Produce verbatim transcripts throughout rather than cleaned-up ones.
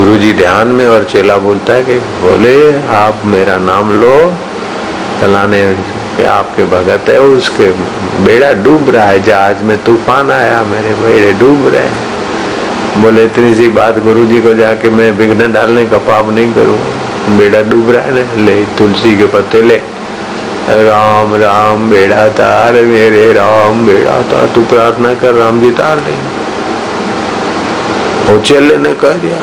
गुरुजी ध्यान में और चेला बोलता है कि बोले आप मेरा नाम लो, चलाने के आपके भगत है, उसके बेड़ा डूब रहा है, जहाज में तूफान आया, मेरे बेड़े डूब रहे हैं। बोले इतनी सी बात गुरुजी को जाके मैं विघ्न डालने का पाप नहीं करूं, बेड़ा डूब रहा है ना, ले तुलसी के पत्ते ले, राम राम बेड़ा तार मेरे राम बेड़ा तार, तू प्रार्थना कर राम जी तार दे। और चेले ने कह दिया,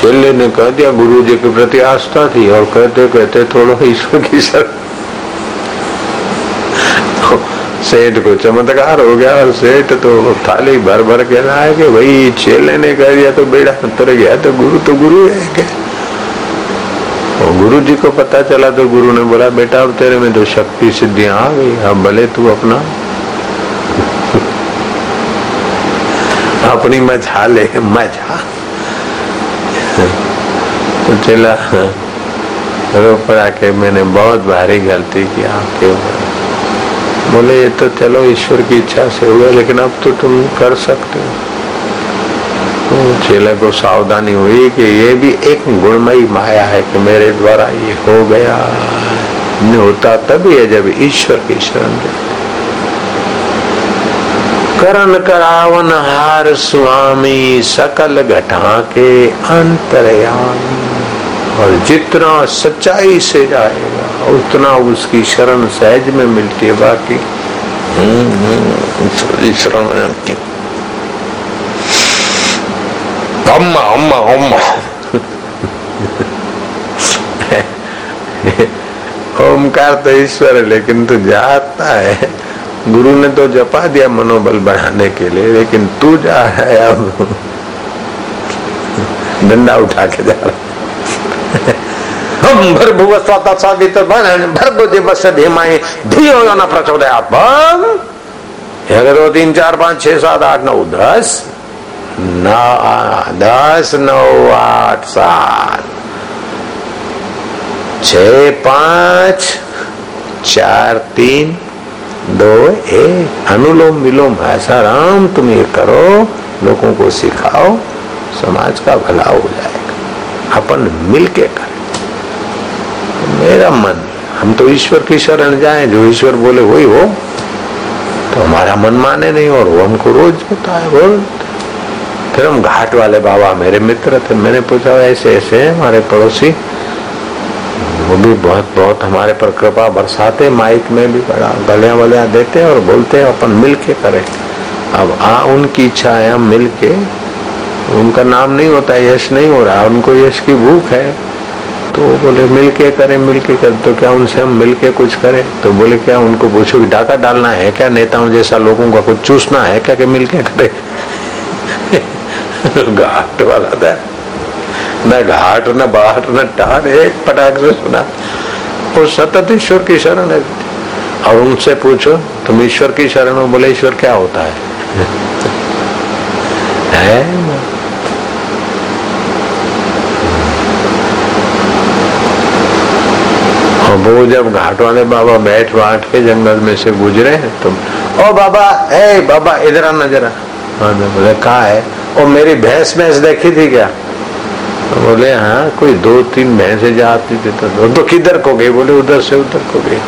चेले ने कह दिया, गुरु जी के प्रति आस्था थी और कहते कहते थोड़ा ईश्वर की शरण, सेठ को चमत्कार हो गया और सेठ तो थाली भर भर के लाए कि भाई चेले ने कह दिया तो बेड़ा तर गया, तो गुरु तो गुरु है क्या। और गुरु जी को पता चला तो गुरु ने बोला बेटा अब तेरे में तो शक्ति सिद्धियां आ गई, अब भले तू अपना अपनी मजा ले मजा। तो चला रो पड़ा के मैंने बहुत भारी गलती की आपके ऊपर। बोले ये तो चलो ईश्वर की इच्छा से हुआ, लेकिन अब तो तुम कर सकते हो। चेले को सावधानी हुई कि ये भी एक गुणमयी माया है कि मेरे द्वारा ये हो गया, नहीं होता तभी है जब ईश्वर की शरण लेते। करन करावन हार स्वामी सकल घटा के अंतर्यामी, और जितना सच्चाई से जाएगा उतना उसकी शरण सहज में मिलती है। बाकी शरण अम्मा अम्मा अम्मा ओमकार तो ईश्वर है, लेकिन तू जाता है, गुरु ने तो जपा दिया मनोबल बढ़ाने के लिए, लेकिन तू जा रहा है अब डंडा उठा के जा रहा है। हम भरभुव स्वाता सावित्र भरगो दिवस धीमाएं धीयो न प्रचोदयात्। अगर दो तीन चार पाँच छह सात आठ नौ दस ना दस नौ आठ सात छः पाँच चार तीन दो एक, अनुलोम विलोम आसाराम तुम ये करो, लोगों को सिखाओ, समाज का भला हो जाएगा, अपन मिलके करें। मेरा मन, हम तो ईश्वर की शरण जाए, जो ईश्वर बोले वही हो, तो हमारा मन माने नहीं और वो हमको रोज बताए। बोल फिर हम घाट वाले बाबा मेरे मित्र थे, मैंने पूछा ऐसे ऐसे हमारे पड़ोसी, वो भी बहुत बहुत हमारे पर कृपा बरसाते, माइक में भी बड़ा गलियां वलियां देते और बोलते हैं अपन मिल के करें। अब आ उनकी इच्छा है, हम मिल के, उनका नाम नहीं होता, यश नहीं हो रहा, उनको यश की भूख है, तो बोले मिल के करें मिल के करें। तो क्या उनसे हम मिल के कुछ करें? तो बोले क्या उनको पूछो कि डाका डालना है क्या, नेताओं जैसा लोगों का कुछ चूसना है क्या कि मिल के करें। घाट वाला था न, घाट न बाट न टाट, एक पटाख से सुना। वो सतत ईश्वर की शरण है। और उनसे पूछो तुम ईश्वर की शरण हो? बोले ईश्वर क्या होता है, है? और वो जब घाट वाले बाबा बैठ वाट के जंगल में से गुजरे तुम, ओ बाबा ए बाबा इधर आना जरा। बोले कहा है? और मेरी भैंस भैंस देखी थी क्या? बोले हाँ, कोई दो तीन भैंसे जाती थी, तो तो किधर को गई? बोले उधर से उधर को गई।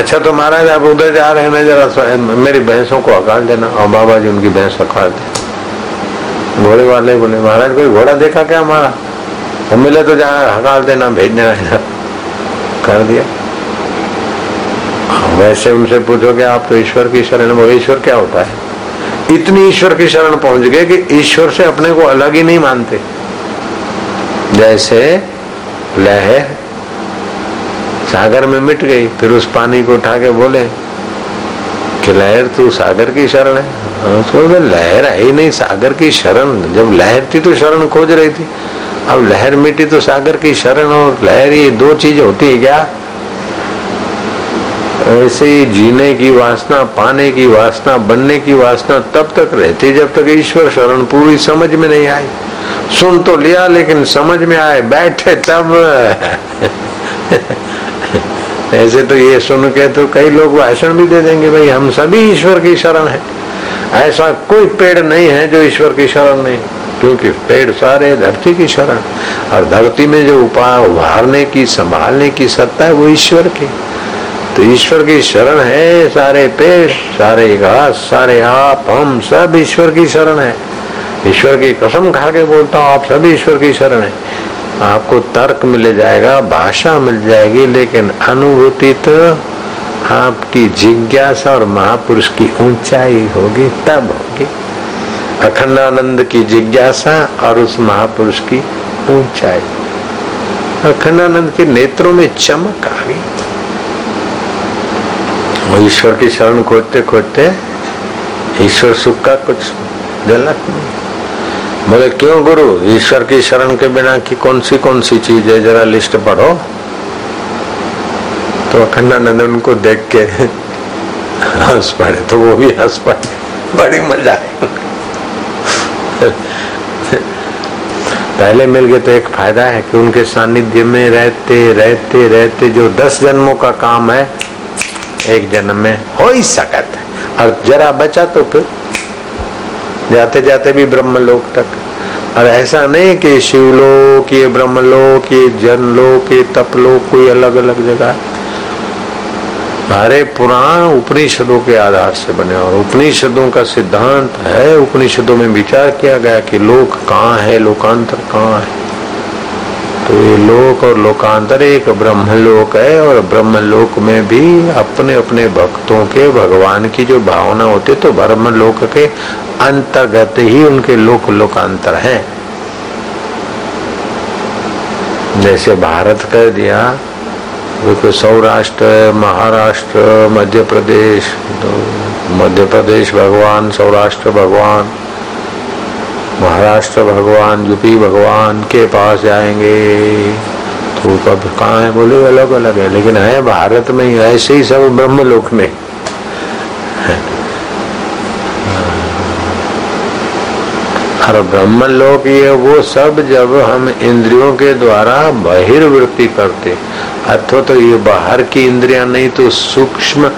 अच्छा तो महाराज आप उधर जा रहे हैं, जरा मेरी भैंसों को अकाल देना। और बाबा जी उनकी भैंस अकाल दे। घोड़े वाले बोले महाराज कोई घोड़ा देखा क्या हमारा? तो मिले तो जहाँ हकाल देना, भेज देना, कर दिया। वैसे उनसे पूछोगे आप तो ईश्वर की शरण। बोले ईश्वर क्या होता है? इतनी ईश्वर की शरण पहुंच गए कि ईश्वर से अपने को अलग ही नहीं मानते। जैसे लहर सागर में मिट गई, फिर उस पानी को उठा के बोले कि लहर तू सागर की शरण है। उसको बोले लहर है ही नहीं सागर की शरण, जब लहर थी तो शरण खोज रही थी, अब लहर मिटी तो सागर की शरण और लहर, ये दो चीज होती है क्या? ऐसे ही जीने की वासना, पाने की वासना, बनने की वासना तब तक रहती जब तक ईश्वर शरण पूरी समझ में नहीं आई। सुन तो लिया लेकिन समझ में आए बैठे तब। ऐसे तो ये सुन के तो कई लोग भाषण भी दे देंगे भाई हम सभी ईश्वर की शरण है, ऐसा कोई पेड़ नहीं है जो ईश्वर की शरण नहीं, क्योंकि पेड़ सारे धरती की शरण, और धरती में जो उपाय उभारने की संभालने की सत्ता है वो ईश्वर की। तो ईश्वर की शरण है सारे पेड़, सारे घास, सारे आप, हम सब ईश्वर की शरण है। ईश्वर की कसम खा के बोलता हूँ, आप सभी ईश्वर की शरण है। आपको तर्क मिल जाएगा, भाषा मिल जाएगी, लेकिन अनुभूति तो आपकी जिज्ञासा और महापुरुष की ऊंचाई होगी तब होगी। अखंडानंद की जिज्ञासा और उस महापुरुष की ऊंचाई, अखंडानंद के नेत्रों में चमक आ गई। वो ईश्वर की शरण खोजते खोजते ईश्वर सुख का कुछ झलक नहीं। बोले क्यों गुरु, ईश्वर की शरण के बिना की कौन सी कौन सी चीज है, जरा लिस्ट पढ़ो। तो अखंडानंद उनको देख के हंस पड़े, तो वो भी हंस पड़े, बड़ी मजा आई। पहले मिल गए तो एक फायदा है कि उनके सानिध्य में रहते रहते रहते जो दस जन्मों का काम है एक जन्म में हो ही सकता है, और जरा बचा तो फिर जाते जाते भी ब्रह्मलोक तक। और ऐसा नहीं कि शिवलोक, ये ब्रह्मलोक, ये जनलोक, ये तपलोक, कोई अलग अलग जगह। हमारे पुराण उपनिषदों के आधार से बने, और उपनिषदों का सिद्धांत है, उपनिषदों में विचार किया गया कि लोक कहाँ है, लोकांतर कहाँ है। तो ये लोक और लोकांतर एक ब्रह्मलोक है, और ब्रह्मलोक में भी अपने अपने भक्तों के भगवान की जो भावना होती है, तो ब्रह्मलोक के अंतर्गत ही उनके लोक लोकांतर हैं। जैसे भारत कह दिया, देखो सौराष्ट्र, महाराष्ट्र, मध्य प्रदेश, तो मध्य प्रदेश भगवान, सौराष्ट्र भगवान, महाराष्ट्र भगवान, यूपी भगवान के पास जाएंगे। तो कब कहाँ है, बोले अलग अलग है, लेकिन है भारत में ही, ऐसे ही सब ब्रह्मलोक में। और ब्रह्मलोक ये वो सब जब हम इंद्रियों के द्वारा बहिर्वृत्ति करते, अथवा तो ये बाहर की इंद्रियां नहीं तो सूक्ष्म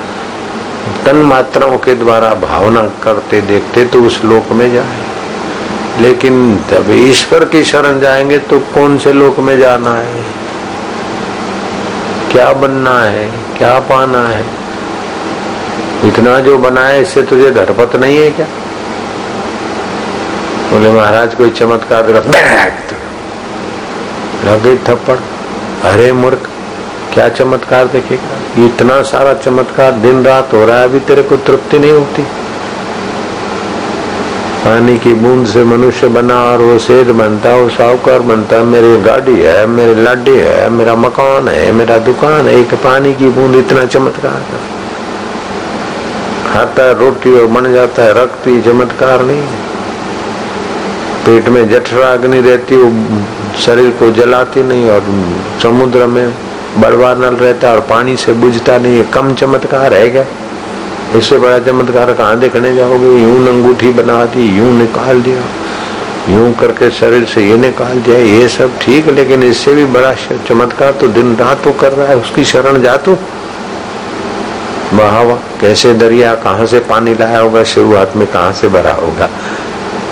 तन्मात्राओं के द्वारा भावना करते देखते, तो उस लोक में जाए। लेकिन जब ईश्वर की शरण जाएंगे तो कौन से लोक में जाना है, क्या बनना है, क्या पाना है, इतना जो बना है इससे तुझे धरपत नहीं है क्या? बोले महाराज कोई चमत्कार लगे थप्पड़, अरे मूर्ख क्या चमत्कार देखेगा, इतना सारा चमत्कार दिन रात हो रहा है, अभी तेरे को तृप्ति नहीं होती। पानी की बूंद से मनुष्य बना, और वो सेठ बनता, वो साहूकार बनता, मेरी गाड़ी है, मेरे लाडी है, मेरा मकान है, मेरा दुकान है, एक पानी की बूंद इतना चमत्कार है। खाता है रोटी और बन जाता है रखती, चमत्कार नहीं है। पेट में जठरा अग्नि रहती, वो शरीर को जलाती नहीं, और समुद्र में बड़वा नल रहता और पानी से बुझता नहीं, कम चमत्कार है क्या? इससे बड़ा चमत्कार कहाँ देखने जाओगे। यूं अंगूठी बना दी, यूं निकाल दिया, यूं करके शरीर से ये निकाल दिया, ये सब ठीक, लेकिन इससे भी बड़ा चमत्कार तो दिन रात तो कर रहा है, उसकी शरण जा तू। बहावा कैसे, दरिया कहाँ से पानी लाया होगा, शुरुआत में कहाँ से भरा होगा,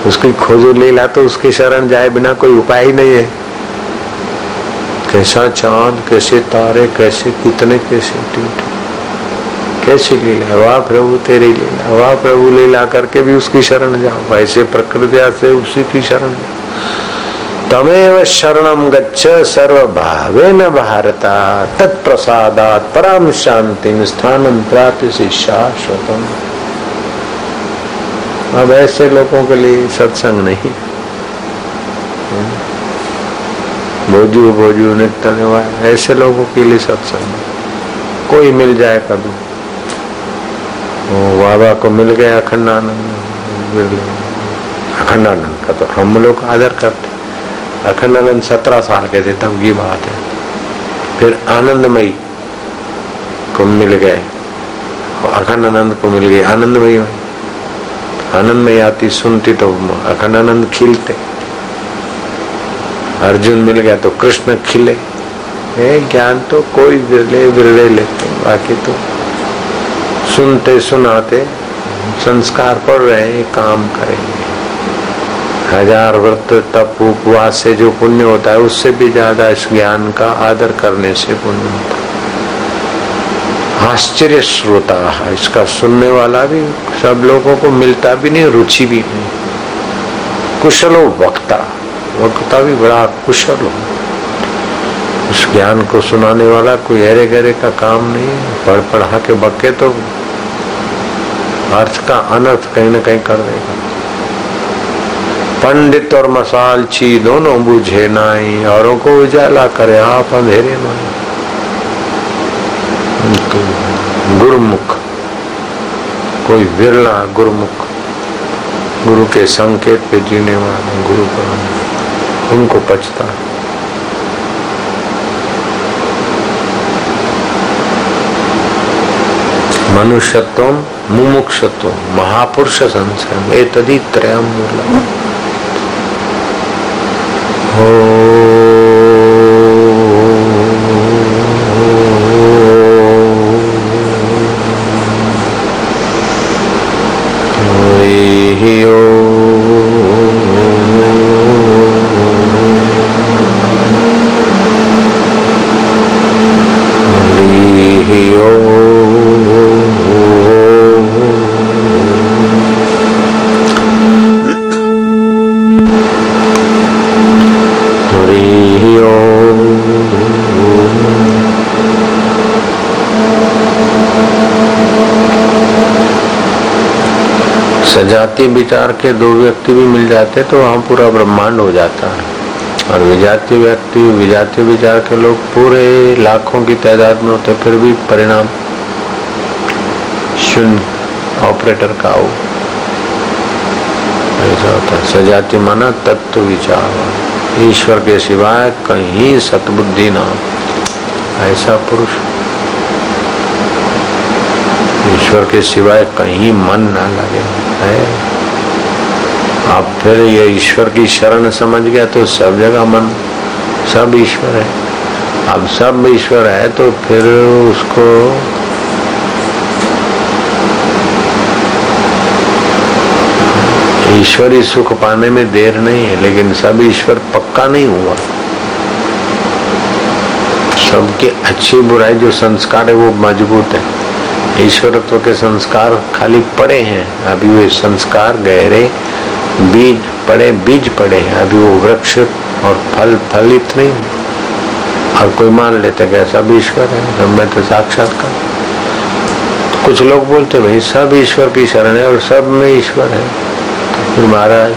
उसकी खोजो ले ला, तो उसकी शरण जाए बिना कोई उपाय ही नहीं है। कैसा चांद, कैसे तारे, कैसे कितने, कैसे टीट, कैसे लीला, वाह प्रभु तेरी लीला, वाह प्रभु लीला करके भी उसकी शरण जाओ। ऐसे प्रकृति से उसी की शरण जाओ। तमेव शरणम गच्छ सर्वभावेन भारता, तत्प्रसादात् परम शांतिं स्थानं प्राप्स्यसि शाश्वतम्। अब ऐसे लोगों के लिए सत्संग नहीं, बोझू बोझू निकलने वाला, ऐसे लोगों के लिए सत्संग। कोई मिल जाए कभी, बाबा को मिल गया अखंडानंद, अखंडानंद का तो हम लोग आदर करते। अखंडानंद सत्रह साल के थे तब की बात है, फिर आनंदमयी को मिल गए, अखंडानंद को मिल गई आनंदमयी। आनंद में आती सुनती तो अखंडानंद खिलते, अर्जुन मिल गया तो कृष्ण खिले। ज्ञान तो कोई विरले विरले लेते, बाकी तो सुनते सुनाते संस्कार पड़ रहे हैं, काम करेंगे। हजार व्रत तप उपवास से जो पुण्य होता है उससे भी ज्यादा इस ज्ञान का आदर करने से पुण्य होता है। आश्चर्य श्रोता है, इसका सुनने वाला भी सब लोगों को मिलता भी नहीं, रुचि भी नहीं। कुशलो वक्ता, वक्ता भी बड़ा कुशल हो। उस ज्ञान को सुनाने वाला कोई हरे गरे का काम नहीं है। पढ़ पढ़ा के बक्के तो अर्थ का अनर्थ कहीं न कहीं कर देगा। पंडित और मसालची दोनों बूझे नाई, औरों को उजाला करे आप अंधेरे में। गुरुमुख कोई विरला, गुरुमुख गुरु के संकेत पे जीने वाले, गुरु पर उनको पछता। मनुष्यत्वम मुमुक्षत्वम महापुरुष संशयम एतदि त्रयम् मूलम्। ओ जाति विचार के दो व्यक्ति भी मिल जाते तो वहाँ पूरा ब्रह्मांड हो जाता है। और विजातीय व्यक्ति विजातीय विचार के लोग पूरे लाखों की तादाद में होते, फिर भी परिणाम शून्य। ऑपरेटर का हो ऐसा होता है। सजाति माना तत्व विचार, ईश्वर के सिवाय कहीं सतबुद्धि ना, ऐसा पुरुष। ईश्वर के सिवाय कहीं मन ना लगे है। आप फिर ये ईश्वर की शरण समझ गया तो सब जगह मन, सब ईश्वर है। अब सब ईश्वर है तो फिर उसको ईश्वरी सुख पाने में देर नहीं है। लेकिन सब ईश्वर पक्का नहीं हुआ। सबके अच्छी बुराई जो संस्कार है वो मजबूत है। ईश्वरत्व के संस्कार खाली पड़े हैं, अभी वे संस्कार गहरे बीज पड़े बीज पड़े हैं, अभी वो वृक्ष और फल फलित नहीं। और कोई मान लेते कि सब ईश्वर है, मैं तो साक्षात्कार। कुछ लोग बोलते भाई सब ईश्वर की शरण है और सब में ईश्वर है। तो महाराज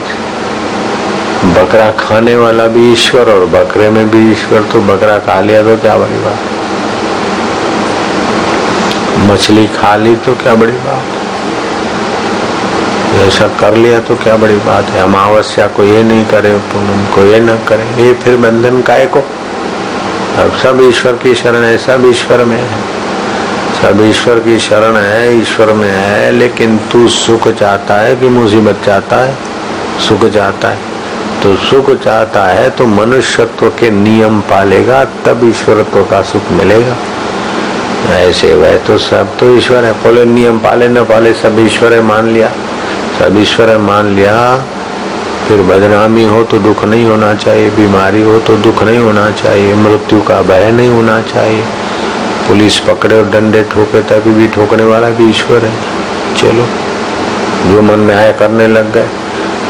बकरा खाने वाला भी ईश्वर और बकरे में भी ईश्वर, तो बकरा खा लिया तो क्या बड़ी बात, मछली खा ली तो क्या बड़ी बात, ऐसा कर लिया तो क्या बड़ी बात है। अमावस्या को ये नहीं करे, पूनम को ये न करे, ये फिर बंधन काहे को। अब सब ईश्वर की शरण है, सब ईश्वर में है, सब ईश्वर की शरण है, ईश्वर में है। लेकिन तू सुख चाहता है कि मुसीबत चाहता है? सुख चाहता है। तो सुख चाहता है तो मनुष्यत्व के नियम पालेगा तब ईश्वरत्व का सुख मिलेगा। ऐसे वह तो सब तो ईश्वर है। बोले नियम पाले न पाले सब ईश्वर है मान लिया, सब ईश्वर है मान लिया। फिर बदनामी हो तो दुख नहीं होना चाहिए, बीमारी हो तो दुख नहीं होना चाहिए, मृत्यु का भय नहीं होना चाहिए। पुलिस पकड़े और डंडे ठोके तभी भी ठोकने वाला भी ईश्वर है। चलो जो मन में आया करने लग गए,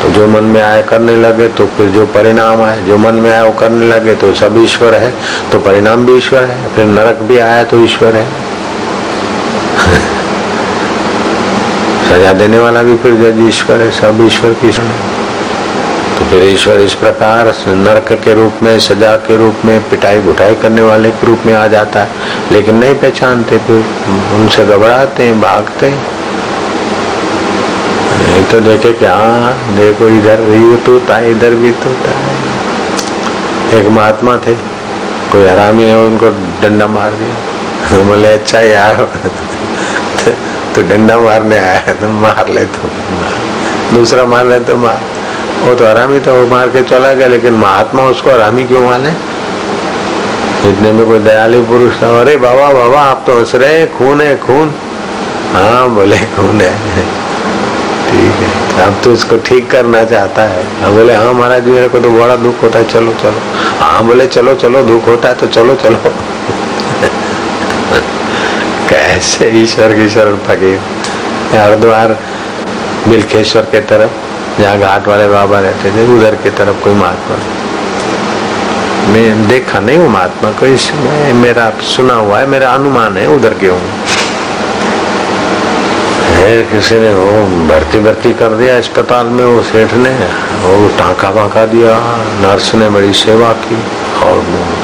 तो जो मन में आया करने लगे तो फिर जो परिणाम आए, जो मन में आया वो करने लगे तो सब ईश्वर है, तो परिणाम भी ईश्वर है, फिर नरक भी आया तो ईश्वर है। सजा देने वाला भी फिर जज ईश्वर है, सब ईश्वर की शरण है। तो फिर ईश्वर इस प्रकार नरक के रूप में, सजा के रूप में, पिटाई घुटाई करने वाले के रूप में आ जाता है। लेकिन नहीं पहचानते, फिर उनसे घबराते हैं, भागते हैं। तो देखे क्या देखो इधर भी तोता है, इधर भी तोता है। एक महात्मा थे, कोई हरामी है, उनको डंडा मार दिया। बोले अच्छा यार तो डंडा मारने आया है तो मार ले, तो दूसरा मार ले तो मार। वो तो हरामी था, वो मार के चला गया। लेकिन महात्मा उसको हरामी क्यों माने? इतने में कोई दयालु पुरुष था, अरे बाबा बाबा आप तो हंस रहे, खून है खून। हाँ बोले खून है। ठीक है, अब तो इसको ठीक करना चाहता है। हम बोले हाँ महाराज मेरे को तो बड़ा दुख होता है, चलो चलो। हाँ बोले चलो चलो, दुख होता है तो चलो चलो। कैसे ईश्वर की शरण पकड़ी। हरिद्वार बिलखेश्वर के तरफ जहाँ घाट वाले बाबा रहते थे, उधर के तरफ कोई महात्मा, मैं देखा नहीं हूँ महात्मा कोई, मेरा सुना हुआ है, मेरा अनुमान है उधर के हूँ। किसी ने वो भर्ती भर्ती कर दिया अस्पताल में, वो सेठ ने वो टाँका बांका दिया, नर्स ने बड़ी सेवा की और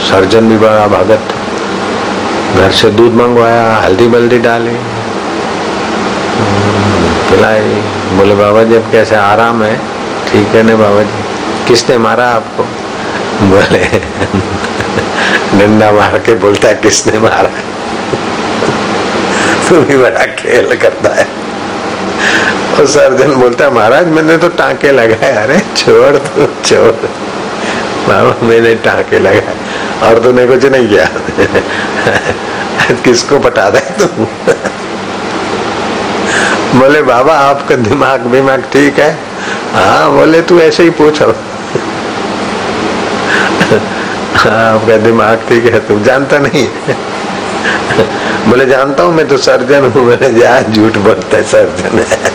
सर्जन भी बड़ा भगत, घर से दूध मंगवाया, हल्दी बल्दी डाली पिलाई। बोले बाबा जी अब कैसे आराम है? ठीक है ना बाबा जी। किसने मारा आपको? बोले डंडा मार के बोलता है किसने मारा। तू भी बड़ा खेल करता है। तो सर्जन बोलता है महाराज मैंने तो टाँके लगाए। अरे छोड़ तू छोड़, बाबा मैंने टाँके लगाए और तूने कुछ नहीं किया। किसको पटा दे तू? बोले बाबा आपका दिमाग दिमाग ठीक है? हाँ। बोले तू ऐसे ही पूछो। आपका दिमाग ठीक है, तू जानता नहीं। बोले जानता हूँ मैं तो सर्जन हूँ। मैंने जहाँ झूठ बोलता है सर्जन है।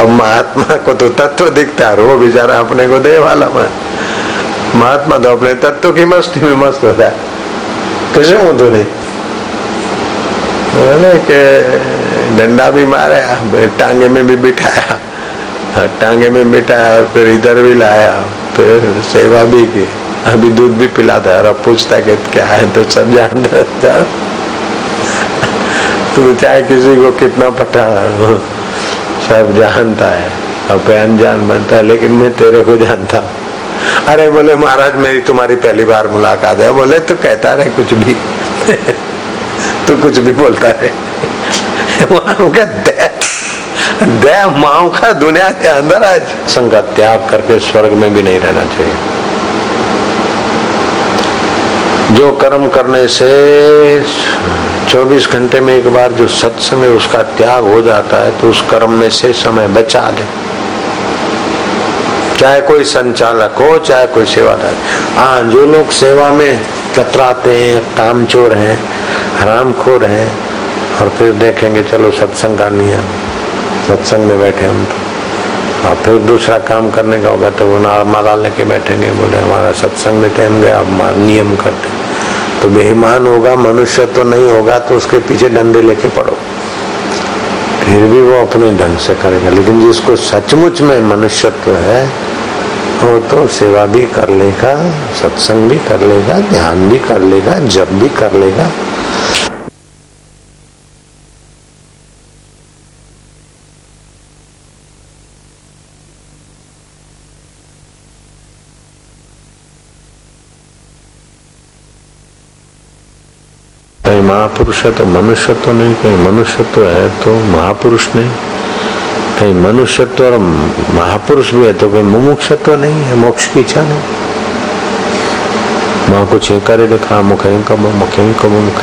अब महात्मा को तो तत्व दिखता है, वो बेचारा अपने को दे वाला मान। महात्मा तो अपने तत्व की मस्ती में मस्त होता है। किसी को तो नहीं बोले के डंडा भी मारा, टांगे में भी बिठाया, टांगे में बिठाया और फिर इधर भी लाया, फिर सेवा भी की, अभी दूध भी पिलाता है और पूछता है क्या है तो सब जानता। तू चाहे किसी को कितना पता, सब जानता है और अनजान बनता है, लेकिन मैं तेरे को जानता। अरे बोले महाराज मेरी तुम्हारी पहली बार मुलाकात है। बोले तो कहता रहे कुछ भी। तू कुछ भी बोलता है। माओ का दुनिया के अंदर आज संग त्याग करके स्वर्ग में भी नहीं रहना चाहिए। जो कर्म करने से चौबीस घंटे में एक बार जो सत्संग है उसका त्याग हो जाता है, तो उस कर्म में से समय बचा ले। चाहे कोई संचालक हो, चाहे कोई सेवादार। हाँ, जो लोग सेवा में कतराते हैं, कामचोर हैं, हरामखोर हैं, और फिर देखेंगे चलो सत्संग का नियम, सत्संग में बैठे हम तो, और फिर दूसरा काम करने का होगा तो वो नारा डालने के बैठेंगे, बोले हमारा सत्संग में टाइम गया, अब नियम करते। तो बेईमान होगा मनुष्य तो नहीं होगा, तो उसके पीछे डंडे लेके पड़ो, फिर भी वो अपने ढंग से करेगा। लेकिन जिसको सचमुच में मनुष्यत्व है वो तो सेवा भी कर लेगा, सत्संग भी कर लेगा, ध्यान भी कर लेगा, जप भी कर लेगा। महापुरुष है तो मनुष्यत्व नहीं, कहीं मनुष्यत्व है तो महापुरुष नहीं, कहीं मनुष्यत्व और महापुरुष भी है तो कहीं मुमुक्षत्व नहीं है, मोक्ष की इच्छा नहीं। माँ कुछ करे देखा मुख कमो मुख कमो मुख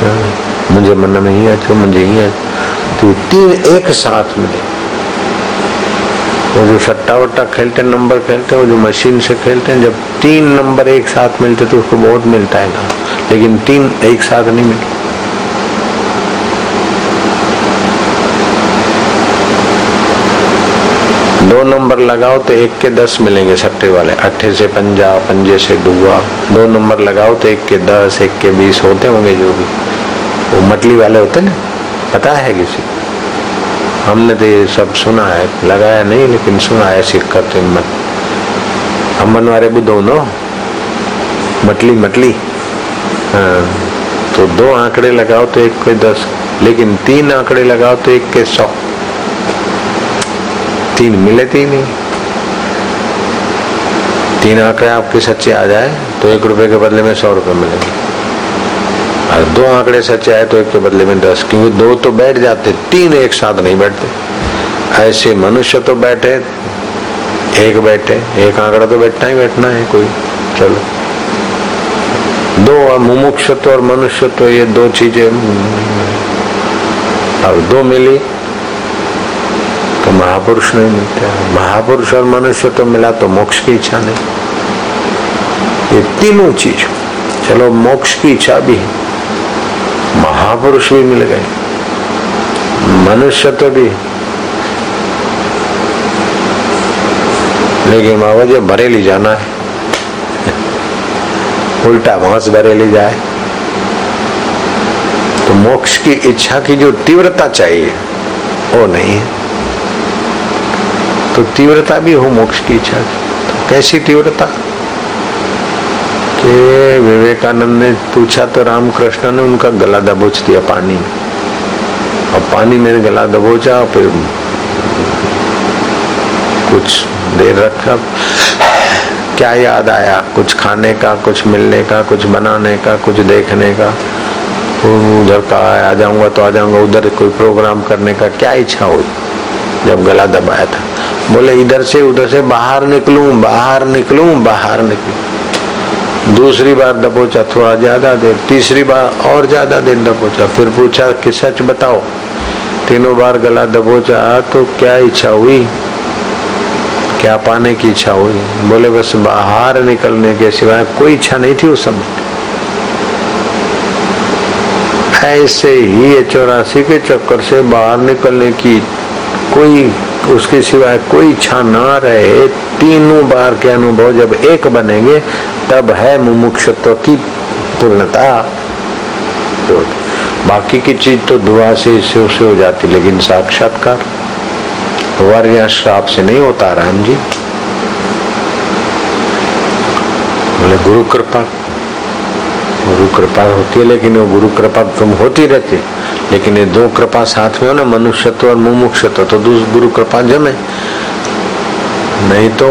मुझे मन नहीं है तो मुझे ही है, तो तीन एक साथ मिले। वो जो सट्टा वट्टा खेलते, नंबर खेलते, वो जो मशीन से खेलते हैं, जब तीन नंबर एक साथ मिलते तो उसको बहुत मिलता है ना, लेकिन तीन एक साथ नहीं मिलते। दो नंबर लगाओ तो एक के दस मिलेंगे सट्टे वाले, अट्ठे से पंजा, पंजे से दुआ। दो नंबर लगाओ तो एक के दस, एक के बीस होते होंगे जो भी, वो मटली वाले होते ना, पता है किसी? हमने तो ये सब सुना है, लगाया नहीं लेकिन सुना है, सिक्का तो मत हम बनवारे भी दोनों मटली मटली। हाँ, तो दो आंकड़े लगाओ तो एक के दस, लेकिन तीन आंकड़े लगाओ तो एक के सौ, तीन मिलते ही नहीं। तीन आंकड़े आपके सच्चे आ जाए तो एक रुपए के बदले में सौ रुपए मिलेंगे, और दो आंकड़े सच्चे आए तो एक के बदले में दस, क्योंकि दो तो बैठ जाते, तीन एक साथ नहीं बैठते। ऐसे मनुष्य तो बैठे, एक बैठे, एक आंकड़ा तो बैठना ही बैठना है कोई, चलो। दो और मुमुक्षत्व और मनुष्यत्व, ये दो चीजें, और दो मिली तो महापुरुष नहीं मिलते। महापुरुष और मनुष्य तो मिला तो मोक्ष की इच्छा नहीं। ये तीनों चीज, चलो मोक्ष की इच्छा भी है, महापुरुष भी मिल गए, मनुष्य तो भी, लेकिन मावज बरेली जाना है, उल्टा मांस बरेली जाए। तो मोक्ष की इच्छा की जो तीव्रता चाहिए वो नहीं है। तो तीव्रता भी हो मोक्ष की इच्छा की, तो कैसी तीव्रता? कि विवेकानंद ने पूछा तो रामकृष्ण ने उनका गला दबोच दिया पानी में, और पानी में गला दबोचा, फिर कुछ देर रखा, क्या याद आया, कुछ खाने का, कुछ मिलने का, कुछ बनाने का, कुछ देखने का, उधर का आ जाऊंगा तो आ जाऊंगा, उधर कोई प्रोग्राम करने का क्या इच्छा हुई जब गला दबाया था? बोले इधर से उधर से बाहर निकलूं, बाहर निकलूं, बाहर निकलूं। दूसरी बार दबोचा, थोड़ा ज्यादा देर, तीसरी बार और ज्यादा देर दबोचा, फिर पूछा कि सच बताओ, तीनों बार गला दबोचा तो क्या इच्छा हुई, क्या पाने की इच्छा हुई? बोले बस बाहर निकलने के सिवाय कोई इच्छा नहीं थी उस समय। ऐसे ही ये चौरासी के चक्कर से बाहर निकलने की कोई, उसके सिवाय कोई इच्छा ना रहे, तीनों बार के अनुभव जब एक बनेंगे तब है मुमुक्षुत्व की पूर्णता। तो बाकी की चीज तो दुआ से इससे उसे हो जाती, लेकिन साक्षात्कार वर या श्राप से नहीं होता। राम जी बोले गुरु कृपा, गुरु कृपा होती है, लेकिन वो गुरु कृपा तुम होती रहती, लेकिन ये दो कृपा साथ में हो ना, मनुष्यत्व और मुमुक्षत्व, तो दूसरी गुरु कृपा जमे। नहीं तो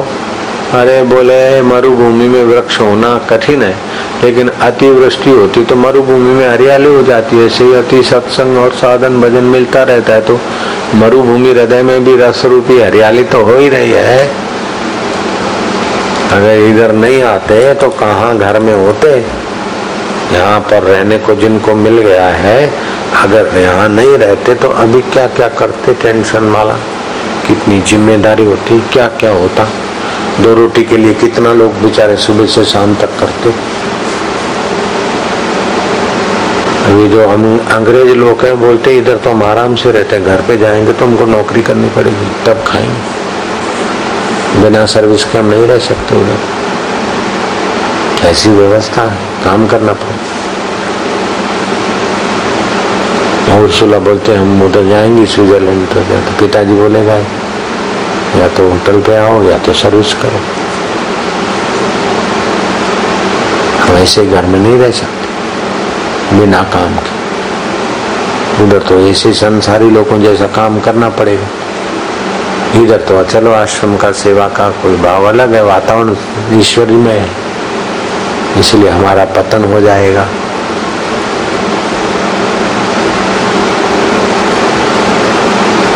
अरे बोले मरुभूमि में वृक्ष होना कठिन है, लेकिन अतिवृष्टि होती तो मरुभूमि में हरियाली हो जाती है। ऐसे अति सत्संग और साधन भजन मिलता रहता है तो मरुभूमि हृदय में भी रस रूपी हरियाली तो हो ही रही है। अगर इधर नहीं आते तो कहाँ घर में होते? यहाँ पर रहने को जिनको मिल गया है, अगर यहाँ नहीं रहते तो अभी क्या क्या करते, टेंशन वाला, कितनी जिम्मेदारी होती, क्या क्या होता। दो रोटी के लिए कितना लोग बेचारे सुबह से शाम तक करते। ये जो अंग्रेज लोग हैं बोलते इधर तो हम आराम से रहते हैं, घर पे जाएंगे तो हमको नौकरी करनी पड़ेगी, तब खाएंगे, बिना सर्विस के हम नहीं रह सकते उधर। ऐसी व्यवस्था, काम करना पड़े। और सुला बोलते हम उधर जाएंगे स्विट्जरलैंड, तो या तो पिताजी बोलेगा या तो होटल पे आओ या तो सर्विस करो, हम ऐसे घर में नहीं रह सकते बिना काम के। उधर तो ऐसे संसारी लोगों जैसा काम करना पड़ेगा। इधर तो चलो आश्रम का सेवा का कोई भाव अलग है, वातावरण ईश्वरी में है, इसलिए हमारा पतन हो जाएगा।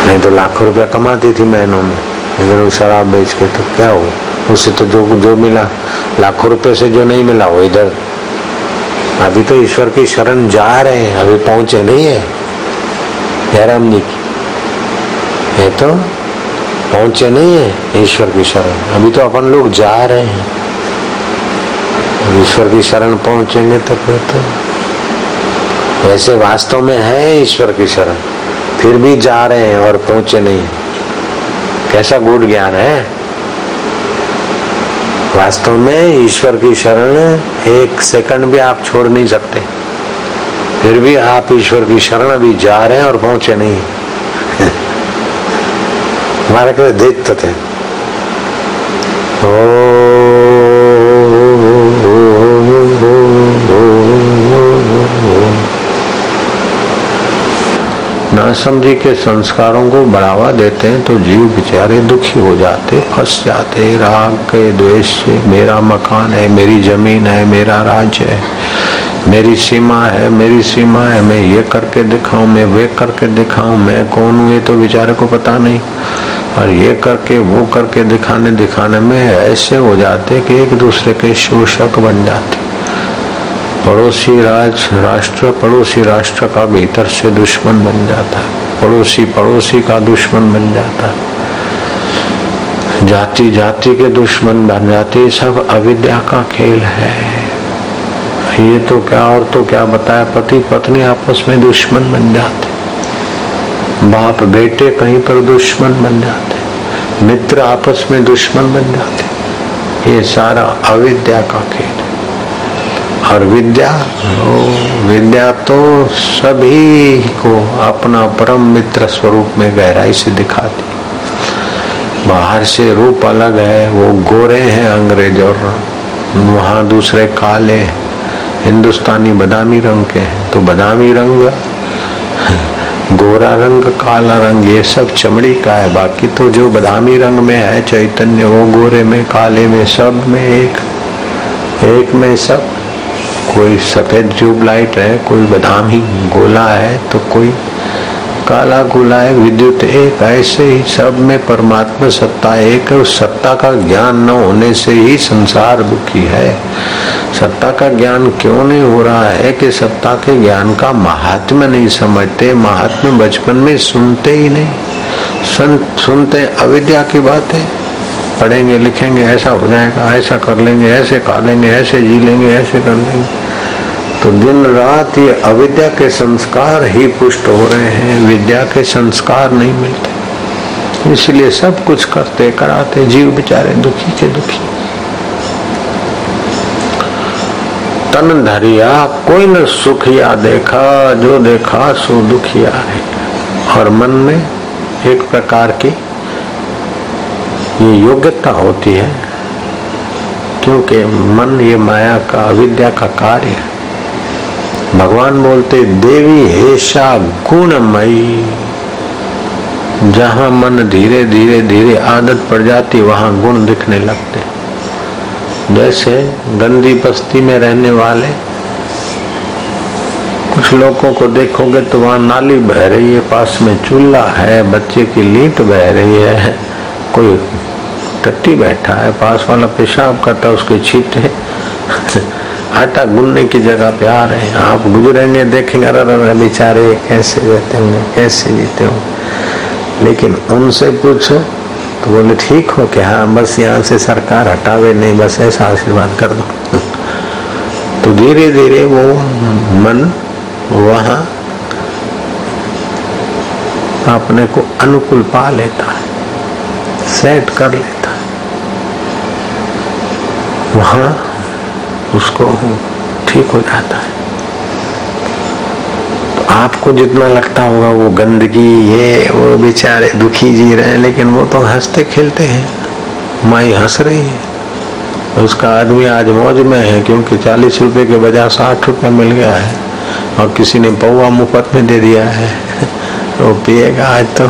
नहीं तो लाखों रुपया कमाती थी महीनों में, लेकिन वो शराब बेच के तो क्या हो, उससे तो जो जो मिला, लाखों रुपये से जो नहीं मिला वो इधर। अभी तो ईश्वर की शरण जा रहे हैं, अभी पहुंचे नहीं है जयराम जी की, ये तो पहुंचे नहीं है ईश्वर की शरण, अभी तो अपन लोग जा रहे हैं। ईश्वर की शरण पहुंचेंगे तो फिर तो वैसे वास्तव में है ईश्वर की शरण, फिर भी जा रहे हैं और पहुंचे नहीं। कैसा गूढ़ ज्ञान है! वास्तव में ईश्वर की शरण एक सेकंड भी आप छोड़ नहीं सकते, फिर भी आप ईश्वर की शरण अभी जा रहे हैं और पहुंचे नहीं। हमारे को देखते थे ना समझी के संस्कारों को बढ़ावा देते हैं तो जीव बेचारे दुखी हो जाते, फंस जाते राग के द्वेष से। मेरा मकान है, मेरी जमीन है, मेरा राज्य है, मेरी सीमा है, मेरी सीमा है, मैं ये करके दिखाऊं, मैं वे करके दिखाऊं, मैं कौन हूं ये तो बेचारे को पता नहीं। और ये करके वो करके दिखाने दिखाने में ऐसे हो जाते कि एक दूसरे के शोषक बन जाते। पड़ोसी राज राष्ट्र पड़ोसी राष्ट्र का भीतर से दुश्मन बन जाता है, पड़ोसी पड़ोसी का दुश्मन बन जाता है। जाति जाति के दुश्मन बन जाती, सब अविद्या का खेल है। ये तो क्या और तो क्या बताया, पति पत्नी आपस में दुश्मन बन जाते, बाप बेटे कहीं पर दुश्मन बन जाते, मित्र आपस में दुश्मन बन जाते। ये सारा अविद्या का खेल है। और विद्या, विद्या तो सभी को अपना परम मित्र स्वरूप में गहराई से दिखाती। बाहर से रूप अलग है, वो गोरे हैं अंग्रेज, और वहाँ दूसरे काले, हिंदुस्तानी बदामी रंग के हैं। तो बदामी रंग, गोरा रंग, काला रंग, ये सब चमड़ी का है। बाकी तो जो बदामी रंग में है चैतन्य, वो गोरे में, काले में, सब में एक, एक में सब। कोई सफेद ट्यूबलाइट है, कोई बदामी गोला है, तो कोई काला गोला है। विद्युत एक, ऐसे ही सब में परमात्मा सत्ता एक है। उस सत्ता का ज्ञान न होने से ही संसार दुखी है। सत्ता का ज्ञान क्यों नहीं हो रहा है कि सत्ता के ज्ञान का महात्म्य नहीं समझते। महात्म्य बचपन में सुनते ही नहीं, सुन, सुनते अविद्या की बातें। पढ़ेंगे लिखेंगे, ऐसा हो जाएगा, ऐसा कर लेंगे, ऐसे खा लेंगे, ऐसे जी लेंगे, ऐसे कर लेंगे। तो दिन रात ये अविद्या के संस्कार ही पुष्ट हो रहे हैं, विद्या के संस्कार नहीं मिलते। इसलिए सब कुछ करते कराते जीव बेचारे दुखी के दुखी। तन धरिया कोई न सुखिया, देखा जो देखा सो दुखिया है। और मन में एक प्रकार की ये योग्यता होती है, क्योंकि मन ये माया का, अविद्या का कार्य है। भगवान बोलते देवी हेशा गुणमयी। जहाँ मन धीरे धीरे धीरे आदत पड़ जाती, वहाँ गुण दिखने लगते। जैसे गंदी बस्ती में रहने वाले कुछ लोगों को देखोगे तो वहाँ नाली बह रही है, पास में चूल्हा है, बच्चे की लीट बह रही है, कोई टट्टी बैठा है, पास वाला पेशाब करता है, उसके छींटे आटा गुनने की जगह पे आ रहे हैं। आप गुजरेंगे देखेंगे, अरे बेचारे कैसे रहते होंगे, कैसे जीते होंगे। लेकिन उनसे पूछो तो बोले ठीक हो क्या, हाँ बस यहाँ से सरकार हटावे नहीं, बस ऐसा आशीर्वाद कर दो। तो धीरे धीरे वो मन वहाँ अपने को अनुकूल पा लेता है, सेट कर लेता है, वहाँ उसको ठीक हो जाता है। तो आपको जितना लगता होगा वो गंदगी, ये वो बेचारे दुखी जी रहे हैं, लेकिन वो तो हंसते खेलते हैं। माई हंस रही है, उसका आदमी आज मौज में है, क्योंकि चालीस रुपए के बजाय साठ रुपए मिल गया है, और किसी ने पौवा मुफ्त में दे दिया है, वो पिएगा। आज तो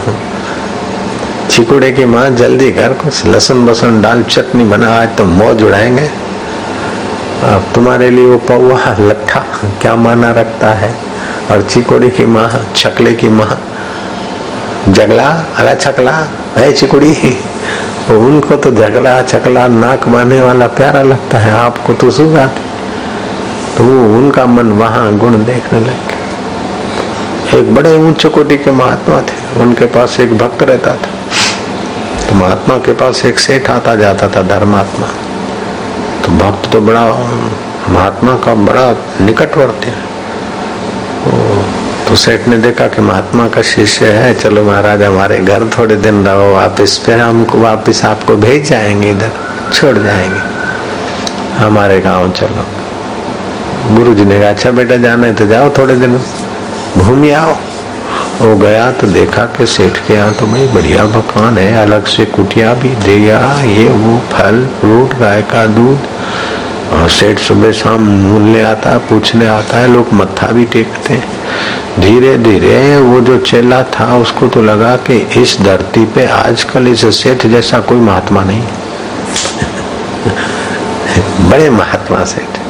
चिकुड़े की माँ जल्दी घर कुछ लहसुन बसन डाल चटनी बना, आज तो मौज उड़ाएंगे। अब तुम्हारे लिए वो पौवा लट्ठा क्या माना रखता है, और चिकोड़ी की माँ, छकले की माँ, जगला, अला छकला है चिकोड़ी, तो उनको तो जगला छकला नाक मारने वाला प्यारा लगता है, आपको तो सूगा। तो उनका मन वहाँ गुण देखने लगे। एक बड़े ऊंचे कोटि के महात्मा थे, उनके पास एक भक्त रहता था। तो महात्मा के पास एक सेठ आता जाता था, धर्मात्मा। तो भक्त तो बड़ा, महात्मा का बड़ा निकटवर्ती है। तो सेठ ने देखा कि महात्मा का शिष्य है, चलो महाराज हमारे घर थोड़े दिन रहो, वापिस फिर हमको वापिस आपको भेज जाएंगे, इधर छोड़ जाएंगे, हमारे गांव चलो। गुरुजी ने कहा अच्छा बेटा जाना है तो जाओ, थोड़े दिन घूम आओ। वो गया तो देखा कि सेठ के यहाँ तो भाई बढ़िया मकान है, अलग से कुटिया भी दिया, ये वो फल फ्रूट, गाय का दूध। और सेठ सुबह शाम मूल्य आता है, पूछने आता है, लोग मत्था भी टेकते हैं। धीरे धीरे वो जो चेला था उसको तो लगा कि इस धरती पे आजकल इस सेठ जैसा कोई महात्मा नहीं। बड़े महात्मा सेठ,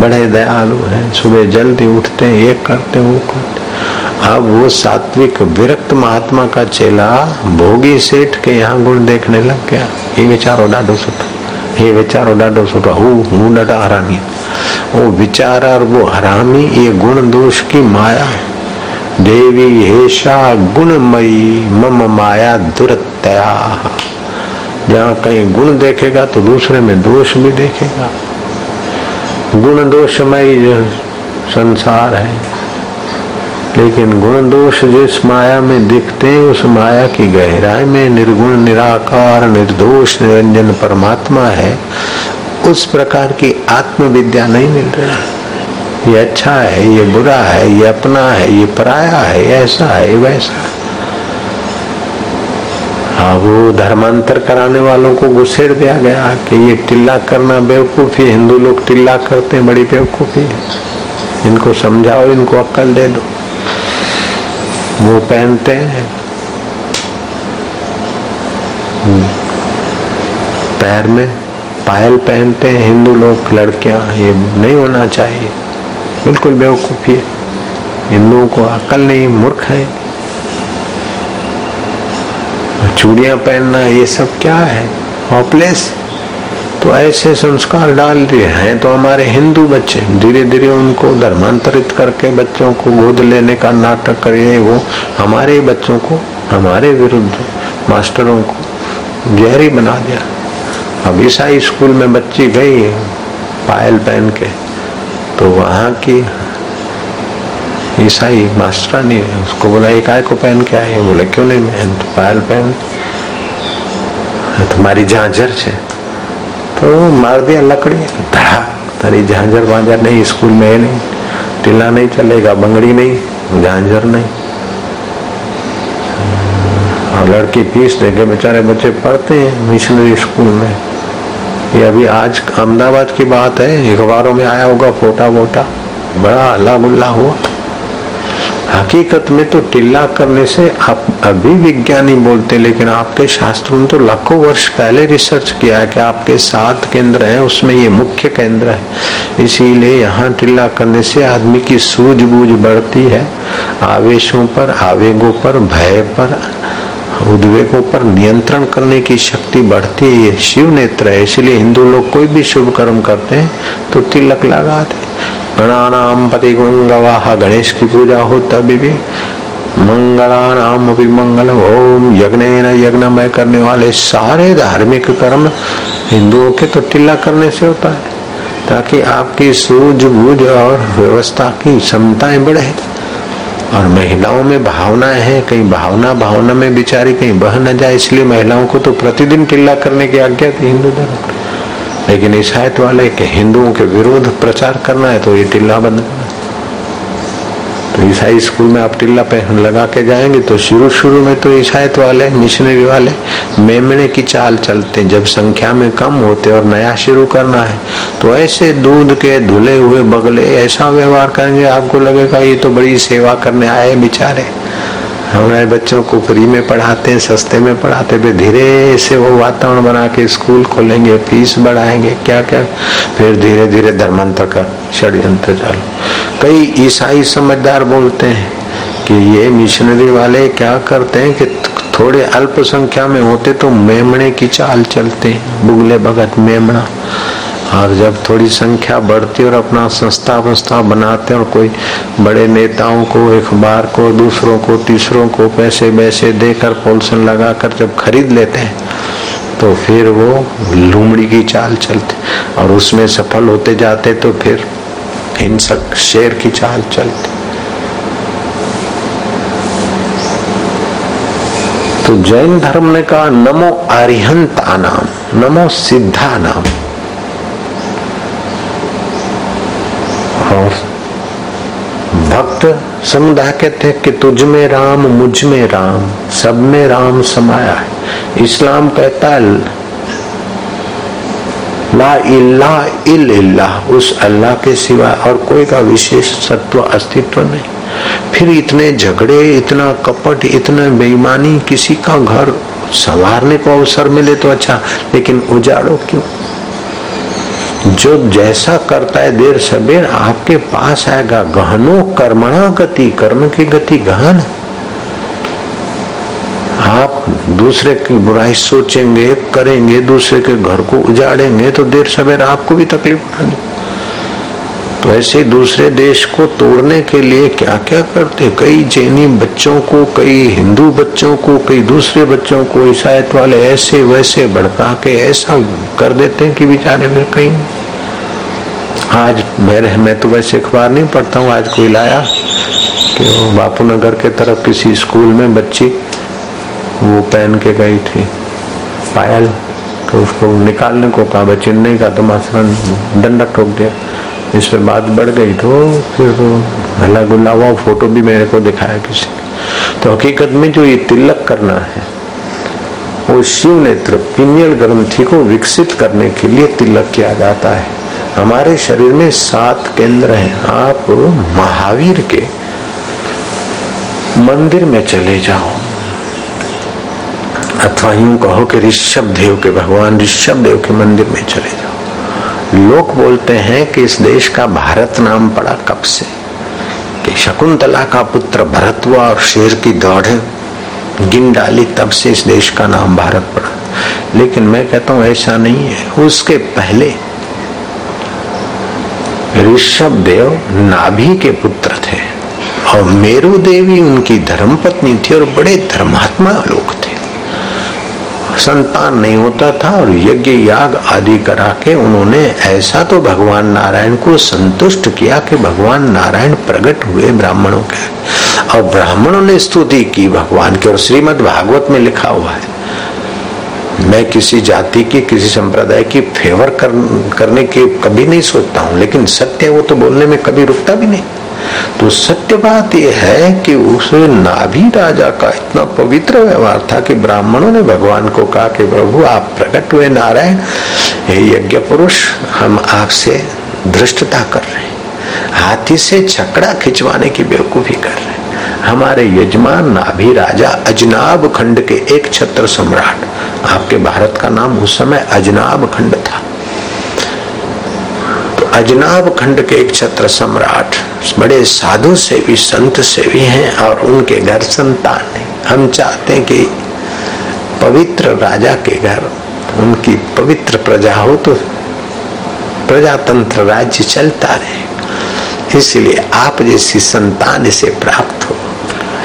बड़े दयालु हैं, सुबह जल्दी उठते हैं, एक करते वो करते। अब वो सात्विक विरक्त महात्मा का चेला भोगी सेठ के यहाँ गुण देखने लग गया। ये विचारो डाडो सुटो, ये विचारो डाडो सुटो, हु हु डाडा हरामी। वो विचार और वो हरामी, ये गुण दोष की माया। देवी हेशा गुणमयी मम माया दुरतया। जहाँ कहीं गुण देखेगा तो दूसरे में दोष भी देखेगा। गुण दोषमय जो संसार है, लेकिन गुण दोष जिस माया में दिखते हैं उस माया की गहराई में निर्गुण निराकार निर्दोष निरंजन परमात्मा है, उस प्रकार की आत्मविद्या नहीं मिल रही। ये अच्छा है, ये बुरा है, ये अपना है, ये पराया है, ऐसा है, वैसा है। हाँ, वो धर्मांतर कराने वालों को घुसेड़ दिया गया कि ये टिल्ला करना बेवकूफ़ी, हिंदू लोग टिल्ला करते हैं, बड़ी बेवकूफ़ी है। इनको समझाओ, इनको अक्ल दे दो। वो पहनते हैं, पैर में पायल पहनते हैं हिंदू लोग, लड़कियां, ये नहीं होना चाहिए, बिल्कुल बेवकूफ़ी है। हिंदुओं को अक्ल नहीं, मूर्ख है। चूड़ियां पहनना, ये सब क्या है? हॉपलेस। तो ऐसे संस्कार डाल दिए हैं। तो हमारे हिंदू बच्चे धीरे धीरे उनको धर्मांतरित करके बच्चों को गोद लेने का नाटक करिए। वो हमारे बच्चों को, हमारे विरुद्ध मास्टरों को जहरी बना दिया। अब ईसाई स्कूल में बच्ची गई पायल पहन के, तो वहाँ की ईसाई मास्टर ने उसको बोला, एक आय को पहन के आए? बोले क्यों नहीं, मैं तो पायल पहन, तुम्हारी झांझर से। तो मार दिया लकड़ी, तारी झांझर वांझर नहीं, स्कूल में नहीं, टिल्ला नहीं चलेगा, बंगड़ी नहीं, झांझर नहीं। और लड़की फीस देके बेचारे बच्चे पढ़ते हैं मिशनरी स्कूल में। ये अभी आज अहमदाबाद की बात है, अखबारों में आया होगा, फोटा वोटा बड़ा हल्ला गुल्ला हुआ। हकीकत में तो टिल्ला करने से आप अभी विज्ञानी बोलते, लेकिन आपके शास्त्रों ने तो लाखों वर्ष पहले रिसर्च किया है कि आपके सात केंद्र हैं, उसमें ये मुख्य केंद्र है। इसीलिए यहाँ टिल्ला करने से आदमी की सूझबूझ बढ़ती है। आवेशों पर, आवेगों पर, भय पर, उद्वेगों पर नियंत्रण करने की शक्ति बढ़ती है। ये शिव नेत्र है। इसलिए हिंदू लोग कोई भी शुभ कर्म करते हैं तो तिलक लगाते। गणानाम पति गंगवाहा, गणेश की पूजा हो तभी भी। मंगलानाम अपि मंगल ओम, यज्ञेन यज्ञमय करने वाले। सारे धार्मिक कर्म हिंदुओं के तो टिल्ला करने से होता है, ताकि आपकी सूझबूझ और व्यवस्था की क्षमताएं बढ़े। और महिलाओं में भावनाएं हैं, कहीं भावना भावना में बिचारी कहीं बह न जाए, इसलिए महिलाओं को तो प्रतिदिन टिल्ला करने की आज्ञा थी हिंदू धर्म। लेकिन ईसाईत वाले के हिंदुओं के विरोध प्रचार करना है तो ये टिल्ला बंद। तो ईसाई स्कूल में आप टिल्ला पे लगा के जाएंगे तो शुरू शुरू में तो ईसाईत वाले मिशनरी वाले मेमने की चाल चलते। जब संख्या में कम होते और नया शुरू करना है तो ऐसे दूध के धुले हुए बगले ऐसा व्यवहार करेंगे, आपको लगेगा ये तो बड़ी सेवा करने आए बेचारे। हमारे बच्चों को फ्री में पढ़ाते हैं, सस्ते में पढ़ाते हैं, फिर धीरे से वो वातावरण बना के स्कूल खोलेंगे, फीस बढ़ाएंगे, क्या क्या, फिर धीरे धीरे धर्मांतर का षड्यंत्र चालू। कई ईसाई समझदार बोलते हैं कि ये मिशनरी वाले क्या करते हैं कि थोड़े अल्प संख्या में होते तो मेमने की चाल चलते, बुगले भगत मेमना। और जब थोड़ी संख्या बढ़ती और अपना संस्था व्यवस्था बनाते और कोई बड़े नेताओं को, अखबार को, दूसरों को, तीसरों को पैसे वैसे देकर पोल्सन लगाकर जब खरीद लेते हैं तो फिर वो लूमड़ी की चाल चलते और उसमें सफल होते जाते तो फिर हिंसक शेर की चाल चलती। तो जैन धर्म ने कहा नमो अरिहंता नाम, नमो सिद्धा नाम। भक्त समुदाय कहते हैं कि तुझ में राम, मुझ में राम, सब में राम समाया है। इस्लाम कहता है ला इलाहा इल्लल्लाह, उस अल्लाह के सिवा और कोई का विशेष सत्व अस्तित्व नहीं। फिर इतने झगड़े, इतना कपट, इतना बेईमानी, किसी का घर संवारने को अवसर मिले तो अच्छा, लेकिन उजाड़ो क्यों? जो जैसा करता है देर सबेर आपके पास आएगा। गहनो कर्मणा गति, कर्म की गति गहन। आप दूसरे की बुराई सोचेंगे, करेंगे, दूसरे के घर को उजाड़ेंगे तो देर सबेर आपको भी तकलीफ होगी। तो ऐसे दूसरे देश को तोड़ने के लिए क्या क्या करते, कई जैनी बच्चों को, कई हिंदू बच्चों को, कई दूसरे बच्चों को ईसाईत वाले ऐसे वैसे भड़का के ऐसा कर देते हैं कि बेचारे में कहीं। आज मेरे मैं तो वैसे अखबार नहीं पढ़ता हूँ, आज कोई लाया कि बापू नगर के तरफ किसी स्कूल में बच्ची वो पहन के गई थी पायल, तो उसको निकालने को कहा, बच्ची नहीं कहा तो मास्टर ने डंडा ठोक दिया, इस पर बात बढ़ गई तो फिर हल्ला गुल्ला हुआ। फोटो भी मेरे को दिखाया किसी ने। तो हकीकत में जो ये तिलक करना है वो शिव नेत्र पिनियल ग्रंथि को विकसित करने के लिए तिलक किया जाता है। हमारे शरीर में सात केंद्र हैं। आप महावीर के मंदिर में चले जाओ, अथवा यूं कहो कि ऋषभदेव के भगवान ऋषभदेव के मंदिर में चले जाओ। लोग बोलते हैं कि इस देश का भारत नाम पड़ा कब से, कि शकुंतला का पुत्र भरत हुआ और शेर की दौड़ गिन डाली, तब से इस देश का नाम भारत पड़ा। लेकिन मैं कहता हूं ऐसा नहीं है। उसके पहले ऋषभदेव नाभि के पुत्र थे और मेरु देवी उनकी धर्मपत्नी थी और बड़े धर्मात्मा लोग थे। संतान नहीं होता था और यज्ञ याग आदि करा के उन्होंने ऐसा तो भगवान नारायण को संतुष्ट किया कि भगवान नारायण प्रकट हुए ब्राह्मणों के, और ब्राह्मणों ने स्तुति की भगवान की। और श्रीमद् भागवत में लिखा हुआ है, मैं किसी जाति की किसी संप्रदाय की फेवर कर, करने की कभी नहीं सोचता हूँ, लेकिन सत्य वो तो बोलने में कभी रुकता भी नहीं। तो सत्य बात यह है कि उस नाभि राजा का इतना पवित्र व्यवहार था कि ब्राह्मणों ने भगवान को कहा कि प्रभु आप प्रकट हुए नारायण, हे यज्ञ पुरुष, हम आपसे धृष्टता कर रहे हैं, हाथी से छकड़ा खिंचवाने की बेवकूफी कर रहे हैं। हमारे यजमान नाभि राजा अजनाब खंड के एक छत्र सम्राट, आपके भारत का नाम उस समय अजनाब खंड था, अजनाब खंड के एक छत्र सम्राट बड़े साधु सेवी संत सेवी हैं और उनके घर संतान है। हम चाहते हैं कि पवित्र राजा के घर उनकी पवित्र प्रजा हो तो प्रजातंत्र राज्य चलता रहे, इसलिए आप जैसी संतान इसे प्राप्त हो।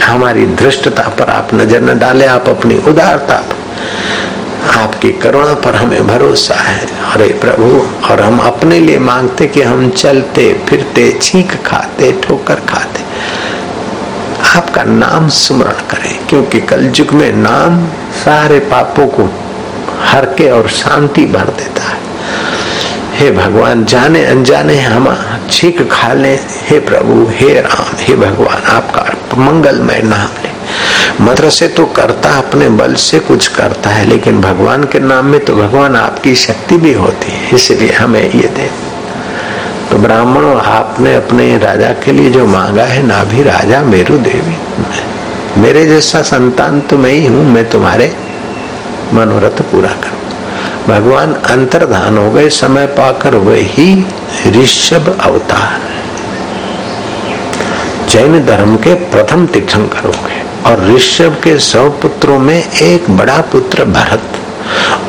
हमारी दृष्टता पर आप नजर न डालें, आप अपनी उदारता पर, आपकी करुणा पर हमें भरोसा है अरे प्रभु। और हम अपने लिए मांगते कि हम चलते फिरते, छींक खाते, ठोकर खाते आपका नाम स्मरण करें, क्योंकि कलयुग में नाम सारे पापों को हर के और शांति भर देता है। हे भगवान, जाने अनजाने हम छींक खा लें, हे प्रभु, हे राम, हे भगवान, आपका मंगलमय नाम ले। मदर से तो करता अपने बल से कुछ करता है, लेकिन भगवान के नाम में तो भगवान आपकी शक्ति भी होती है, इसलिए हमें ये दे। तो ब्राह्मणों, आपने अपने राजा के लिए जो मांगा है नाभि राजा मेरु देवी, मेरे जैसा संतान तो मैं ही हूँ, मैं तुम्हारे मनोरथ पूरा करूँ। भगवान अंतर्धान हो गए, समय पाकर हुए ही ऋषभ अवतार, जैन धर्म के प्रथम तीर्थंकर हो गए। और ऋषभ के सौ पुत्रों में एक बड़ा पुत्र भरत,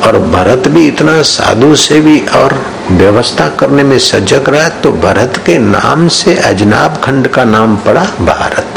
और भरत भी इतना साधु सेवी और व्यवस्था करने में सजग रहा, तो भरत के नाम से अजनाब खंड का नाम पड़ा भारत।